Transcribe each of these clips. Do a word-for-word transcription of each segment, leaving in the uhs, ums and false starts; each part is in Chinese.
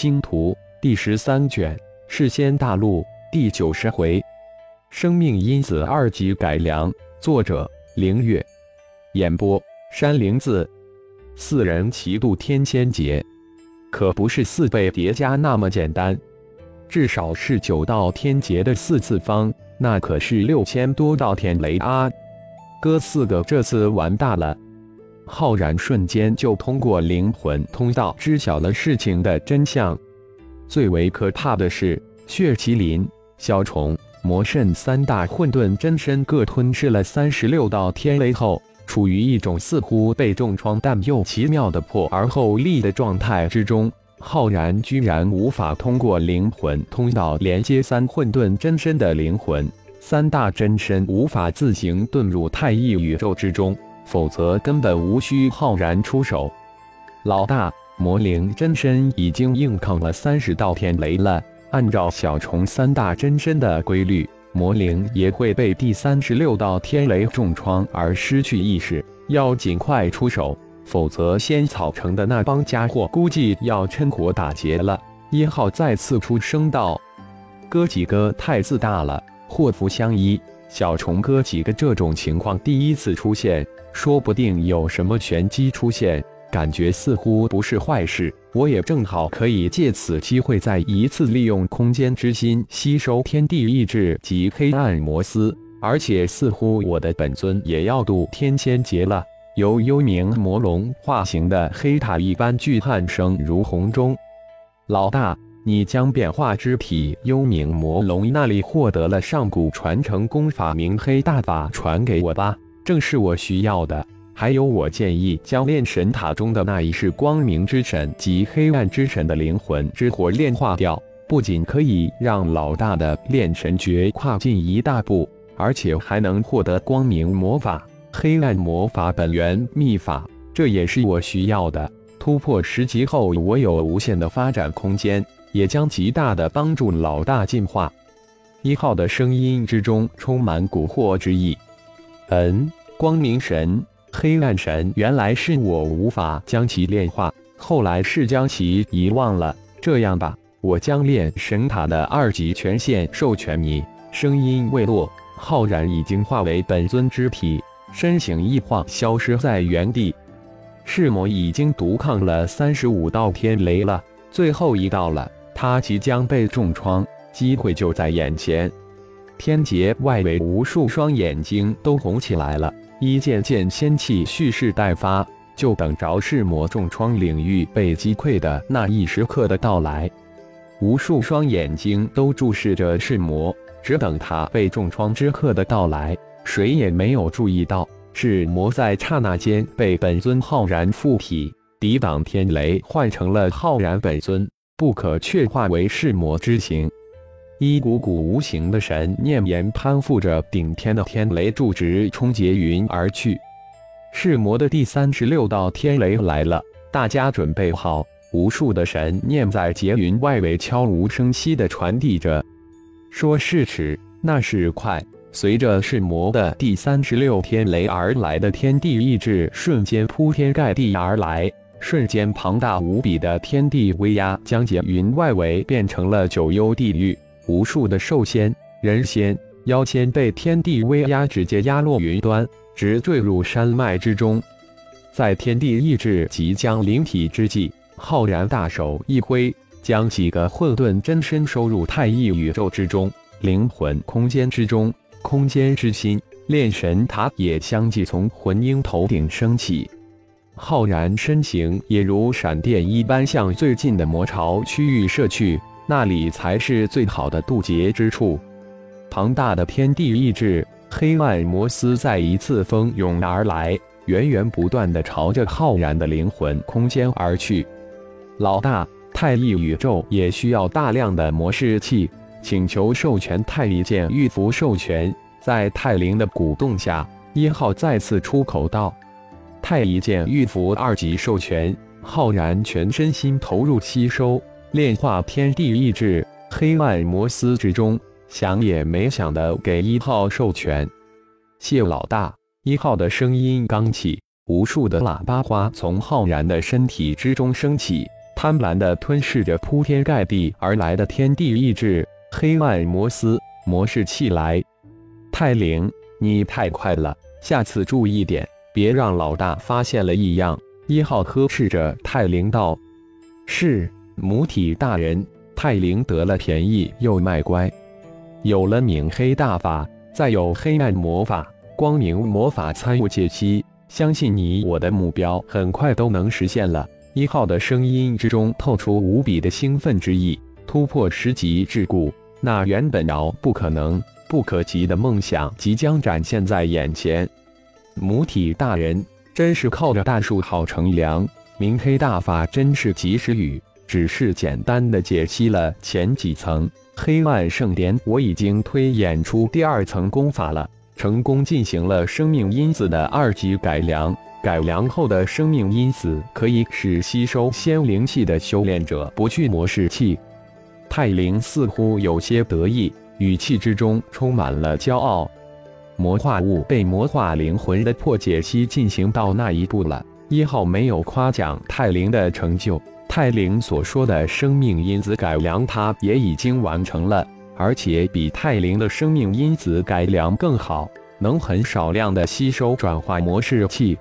星图第十三卷世仙大陆第九十回生命因子二级改良，作者凌月，演播山灵子。四人齐渡天仙劫，可不是四倍叠加那么简单，至少是九道天劫的四次方，那可是六千多道天雷啊！哥四个这次完大了。浩然瞬间就通过灵魂通道知晓了事情的真相。最为可怕的是，血麒麟、小虫、魔神三大混沌真身各吞噬了三十六道天雷后，处于一种似乎被重创但又奇妙的破而后立的状态之中。浩然居然无法通过灵魂通道连接三混沌真身的灵魂，三大真身无法自行遁入太一宇宙之中。否则根本无需浩然出手。老大，魔灵真身已经硬抗了三十道天雷了，按照小虫三大真身的规律，魔灵也会被第三十六道天雷重创而失去意识，要尽快出手，否则仙草城的那帮家伙估计要趁火打劫了。一号再次出声道：“哥几个太自大了，祸福相依。小虫哥几个这种情况第一次出现。”说不定有什么玄机出现，感觉似乎不是坏事，我也正好可以借此机会再一次利用空间之心吸收天地意志及黑暗摩斯，而且似乎我的本尊也要渡天仙劫了。由幽冥魔龙化形的黑塔一般巨汉声如洪钟：“老大，你将变化之体幽冥魔龙那里获得了上古传承功法明黑大法传给我吧，正是我需要的。还有我建议将炼神塔中的那一世光明之神及黑暗之神的灵魂之火炼化掉，不仅可以让老大的炼神诀跨进一大步，而且还能获得光明魔法、黑暗魔法本源秘法，这也是我需要的。突破十级后我有无限的发展空间，也将极大的帮助老大进化。”一号的声音之中充满蛊惑之意。嗯，光明神、黑暗神原来是我无法将其炼化，后来是将其遗忘了。这样吧，我将炼神塔的二级权限授权你。声音未落，浩然已经化为本尊之体，身形一晃消失在原地。噬魔已经独抗了三十五道天雷了，最后一道了，他即将被重创，机会就在眼前。天劫外围无数双眼睛都红起来了，一件件仙气蓄势待发，就等着噬魔重创领域被击溃的那一时刻的到来。无数双眼睛都注视着噬魔，只等他被重创之刻的到来。谁也没有注意到，噬魔在刹那间被本尊浩然附体，抵挡天雷换成了浩然本尊，不可却化为噬魔之形。一股股无形的神念沿攀附着顶天的天雷柱直冲劫云而去。噬魔的第三十六道天雷来了，大家准备好！无数的神念在劫云外围悄无声息地传递着。说是迟，那是快。随着噬魔的第三十六天雷而来的天地意志瞬间铺天盖地而来。瞬间庞大无比的天地威压将劫云外围变成了九幽地狱。无数的兽仙、人仙、妖仙被天地威压直接压落云端，直坠入山脉之中。在天地意志即将临体之际，浩然大手一挥，将几个混沌真身收入太一宇宙之中、灵魂空间之中。空间之心、炼神塔也相继从魂婴头顶升起。浩然身形也如闪电一般向最近的魔潮区域射去。那里才是最好的渡劫之处。庞大的天地意志、黑暗摩斯再一次蜂拥而来，源源不断地朝着浩然的灵魂空间而去。老大，太一宇宙也需要大量的魔士气，请求授权太一件玉符授权。在太灵的鼓动下，一号再次出口道：“太一件玉符二级授权。”浩然全身心投入吸收。炼化天地意志、黑暗摩斯之中，想也没想的给一号授权。谢老大！一号的声音刚起，无数的喇叭花从浩然的身体之中升起，贪婪地吞噬着铺天盖地而来的天地意志。黑暗摩斯，模式气来。泰灵，你太快了，下次注意点，别让老大发现了异样。一号呵斥着泰灵道：“是，母体大人。”泰灵得了便宜又卖乖。有了冥黑大法，再有黑暗魔法、光明魔法参悟解析，相信你我的目标很快都能实现了。一号的声音之中透出无比的兴奋之意，突破十级桎梏，那原本遥不可能、不可及的梦想即将展现在眼前。母体大人，真是靠着大树好乘凉，明黑大法真是及时雨，只是简单的解析了前几层，黑暗圣典我已经推演出第二层功法了，成功进行了生命因子的二级改良。改良后的生命因子可以使吸收仙灵气的修炼者不去模式气。泰灵似乎有些得意，语气之中充满了骄傲。魔化物被魔化灵魂的破解析进行到那一步了。一号没有夸奖泰灵的成就，泰灵所说的生命因子改良它也已经完成了，而且比泰灵的生命因子改良更好，能很少量的吸收转化模式气。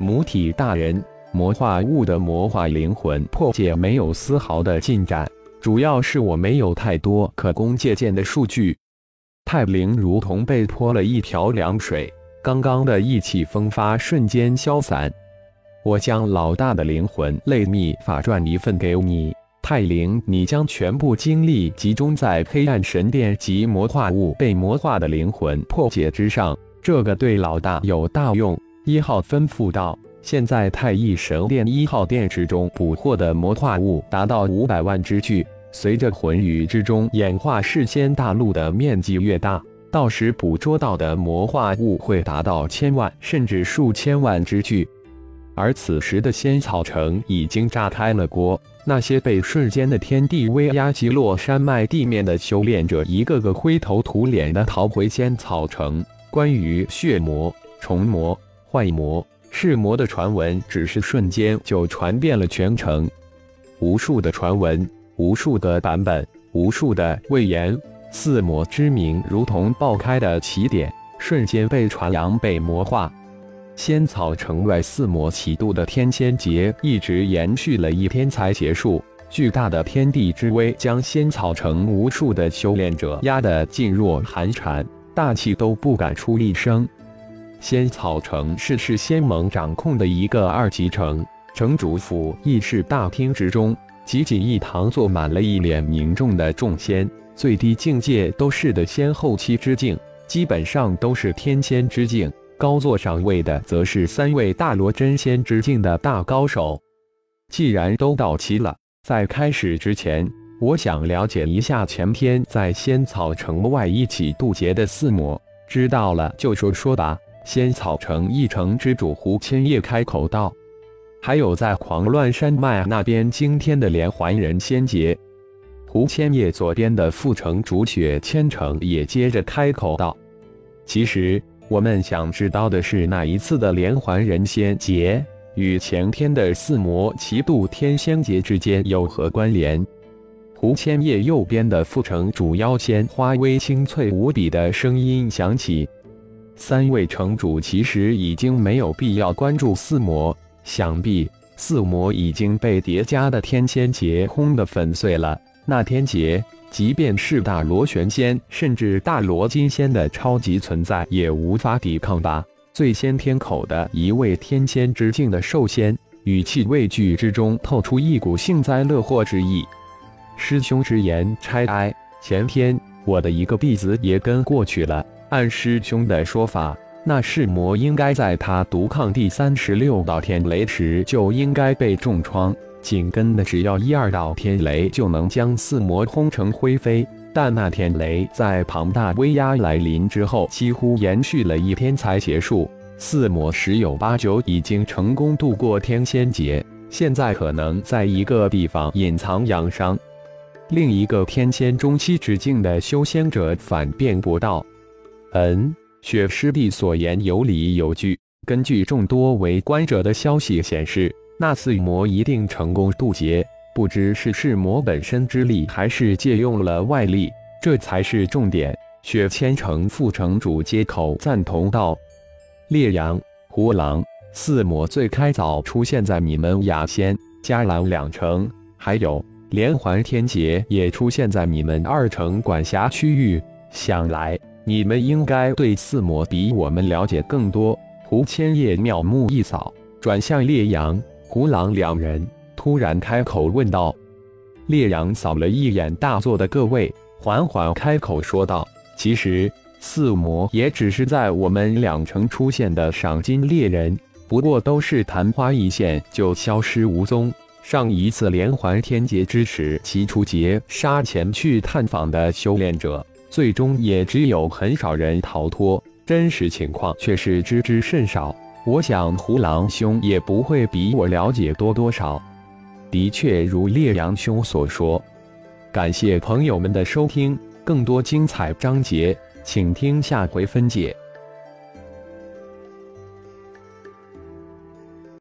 母体大人，魔化物的魔化灵魂破解没有丝毫的进展，主要是我没有太多可供借鉴的数据。泰灵如同被泼了一瓢凉水，刚刚的意气风发瞬间消散。我将老大的灵魂类秘法传一份给你，泰灵，你将全部精力集中在黑暗神殿及魔化物被魔化的灵魂破解之上，这个对老大有大用。一号吩咐道：“现在太一神殿一号殿池中捕获的魔化物达到五百万之巨，随着魂语之中演化世间大陆的面积越大，到时捕捉到的魔化物会达到千万甚至数千万之巨。”而此时的仙草城已经炸开了锅，那些被瞬间的天地威压击落山脉地面的修炼者，一个个灰头土脸的逃回仙草城。关于血魔、虫魔、坏魔、噬魔的传闻只是瞬间就传遍了全城，无数的传闻，无数的版本，无数的魏言，四魔之名如同爆开的起点，瞬间被传扬，被魔化。仙草城外四魔起度的天仙节一直延续了一天才结束，巨大的天地之威将仙草城无数的修炼者压得噤若寒蝉，大气都不敢出一声。仙草城是是仙盟掌控的一个二级城，城主府议事大厅之中，仅仅一堂坐满了一脸凝重的众仙，最低境界都是的仙后期之境，基本上都是天仙之境，高座上位的则是三位大罗真仙之境的大高手。既然都到齐了，在开始之前，我想了解一下前天在仙草城外一起渡劫的四魔，知道了就说说吧。仙草城一城之主胡千叶开口道：“还有在狂乱山脉那边惊天的连环人仙劫。”胡千叶左边的副城主雪千城也接着开口道：“其实我们想知道的是那一次的连环人仙劫与前天的四魔齐度天仙劫之间有何关联？”胡千叶右边的副城主妖仙花微清脆无比的声音响起。三位城主其实已经没有必要关注四魔，想必四魔已经被叠加的天仙劫轰得粉碎了。那天劫，即便是大罗玄仙甚至大罗金仙的超级存在也无法抵抗吧。最先天口的一位天仙之境的兽仙，语气畏惧之中透出一股幸灾乐祸之意。师兄之言差哀，前天我的一个弟子也跟过去了。按师兄的说法，那噬魔应该在他独抗第三十六道天雷时就应该被重创，紧跟的只要一二道天雷就能将四魔轰成灰飞。但那天雷在庞大威压来临之后几乎延续了一天才结束，四魔十有八九已经成功度过天仙劫，现在可能在一个地方隐藏养伤。另一个天仙中期之境的修仙者反辩驳道：“嗯，雪师弟所言有理有据。根据众多围观者的消息显示，那四魔一定成功渡劫，不知是释魔本身之力还是借用了外力，这才是重点。雪千城副城主接口赞同道：“烈阳、胡狼、四魔最开早出现在你们雅仙、迦兰两城，还有连环天劫也出现在你们二城管辖区域。想来你们应该对四魔比我们了解更多。”胡千叶妙目一扫，转向烈阳、胡狼两人，突然开口问道。烈阳扫了一眼大座的各位，缓缓开口说道：“其实四魔也只是在我们两城出现的赏金猎人，不过都是昙花一现就消失无踪。上一次连环天劫之时，齐楚劫杀前去探访的修炼者，最终也只有很少人逃脱。真实情况却是知之甚少，我想胡狼兄也不会比我了解多多少。”的确如烈阳兄所说。感谢朋友们的收听，更多精彩章节，请听下回分解。